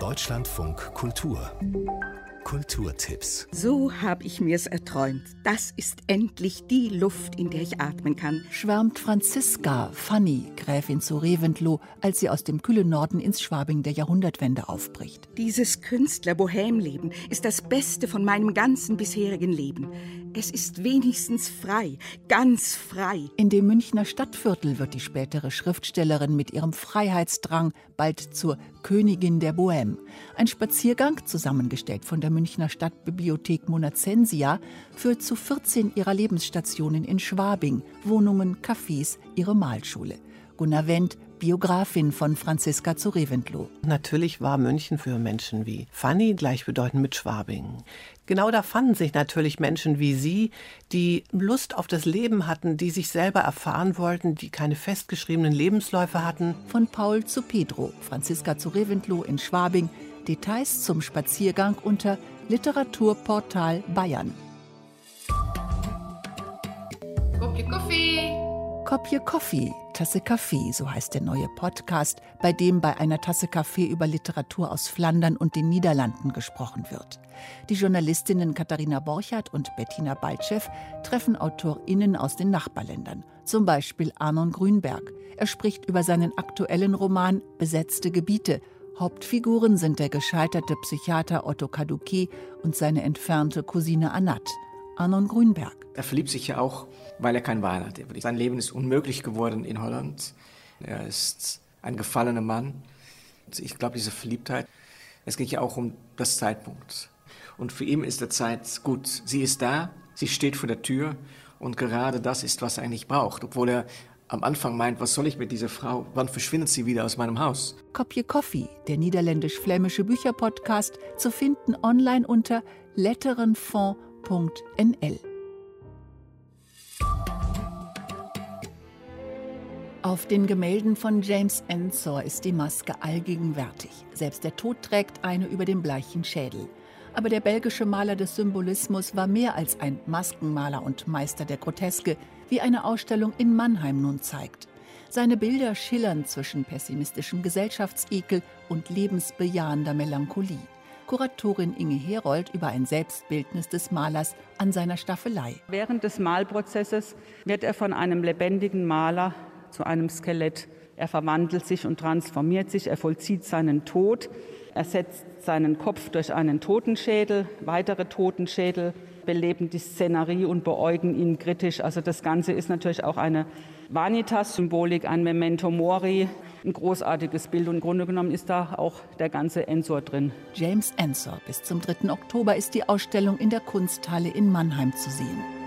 Deutschlandfunk Kultur. Kulturtipps. So habe ich mir's erträumt. Das ist endlich die Luft, in der ich atmen kann, schwärmt Franziska Fanny Gräfin zu Reventlow, als sie aus dem kühlen Norden ins Schwabing der Jahrhundertwende aufbricht. Dieses Künstler-Bohème-Leben ist das Beste von meinem ganzen bisherigen Leben. Es ist wenigstens frei, ganz frei. In dem Münchner Stadtviertel wird die spätere Schriftstellerin mit ihrem Freiheitsdrang bald zur Königin der Bohème. Ein Spaziergang, zusammengestellt von der Münchner Stadtbibliothek Monazensia, führt zu 14 ihrer Lebensstationen in Schwabing, Wohnungen, Cafés, ihre Malschule. Gunnar Wendt, Biografin von Franziska zu Reventlow. Natürlich war München für Menschen wie Fanny gleichbedeutend mit Schwabing. Genau da fanden sich natürlich Menschen wie sie, die Lust auf das Leben hatten, die sich selber erfahren wollten, die keine festgeschriebenen Lebensläufe hatten. Von Paul zu Pedro, Franziska zu Reventlow in Schwabing. Details zum Spaziergang unter Literaturportal Bayern. Kopje Koffie. Kopje Koffie, Tasse Kaffee, so heißt der neue Podcast, bei dem bei einer Tasse Kaffee über Literatur aus Flandern und den Niederlanden gesprochen wird. Die Journalistinnen Katharina Borchardt und Bettina Baltschew treffen AutorInnen aus den Nachbarländern, zum Beispiel Arnon Grünberg. Er spricht über seinen aktuellen Roman Besetzte Gebiete. Hauptfiguren sind der gescheiterte Psychiater Otto Kaduki und seine entfernte Cousine Anat. Arnon Grünberg. Er verliebt sich ja auch, weil er keinen Wein hat. Sein Leben ist unmöglich geworden in Holland. Er ist ein gefallener Mann. Ich glaube, diese Verliebtheit, es geht ja auch um das Zeitpunkt. Und für ihn ist der Zeit gut. Sie ist da, sie steht vor der Tür und gerade das ist, was er eigentlich braucht. Obwohl er am Anfang meint, was soll ich mit dieser Frau? Wann verschwindet sie wieder aus meinem Haus? Kopje Koffie, der niederländisch-flämische Bücherpodcast, zu finden online unter letterenfond.nl. Auf den Gemälden von James Ensor ist die Maske allgegenwärtig. Selbst der Tod trägt eine über dem bleichen Schädel. Aber der belgische Maler des Symbolismus war mehr als ein Maskenmaler und Meister der Groteske, wie eine Ausstellung in Mannheim nun zeigt. Seine Bilder schillern zwischen pessimistischem Gesellschaftsekel und lebensbejahender Melancholie. Kuratorin Inge Herold über ein Selbstbildnis des Malers an seiner Staffelei. Während des Malprozesses wird er von einem lebendigen Maler zu einem Skelett. Er verwandelt sich und transformiert sich, er vollzieht seinen Tod, er setzt seinen Kopf durch einen Totenschädel, weitere Totenschädel beleben die Szenerie und beäugen ihn kritisch. Also das Ganze ist natürlich auch eine Vanitas-Symbolik, ein Memento Mori, ein großartiges Bild. Und im Grunde genommen ist da auch der ganze Ensor drin. James Ensor. Bis zum 3. Oktober ist die Ausstellung in der Kunsthalle in Mannheim zu sehen.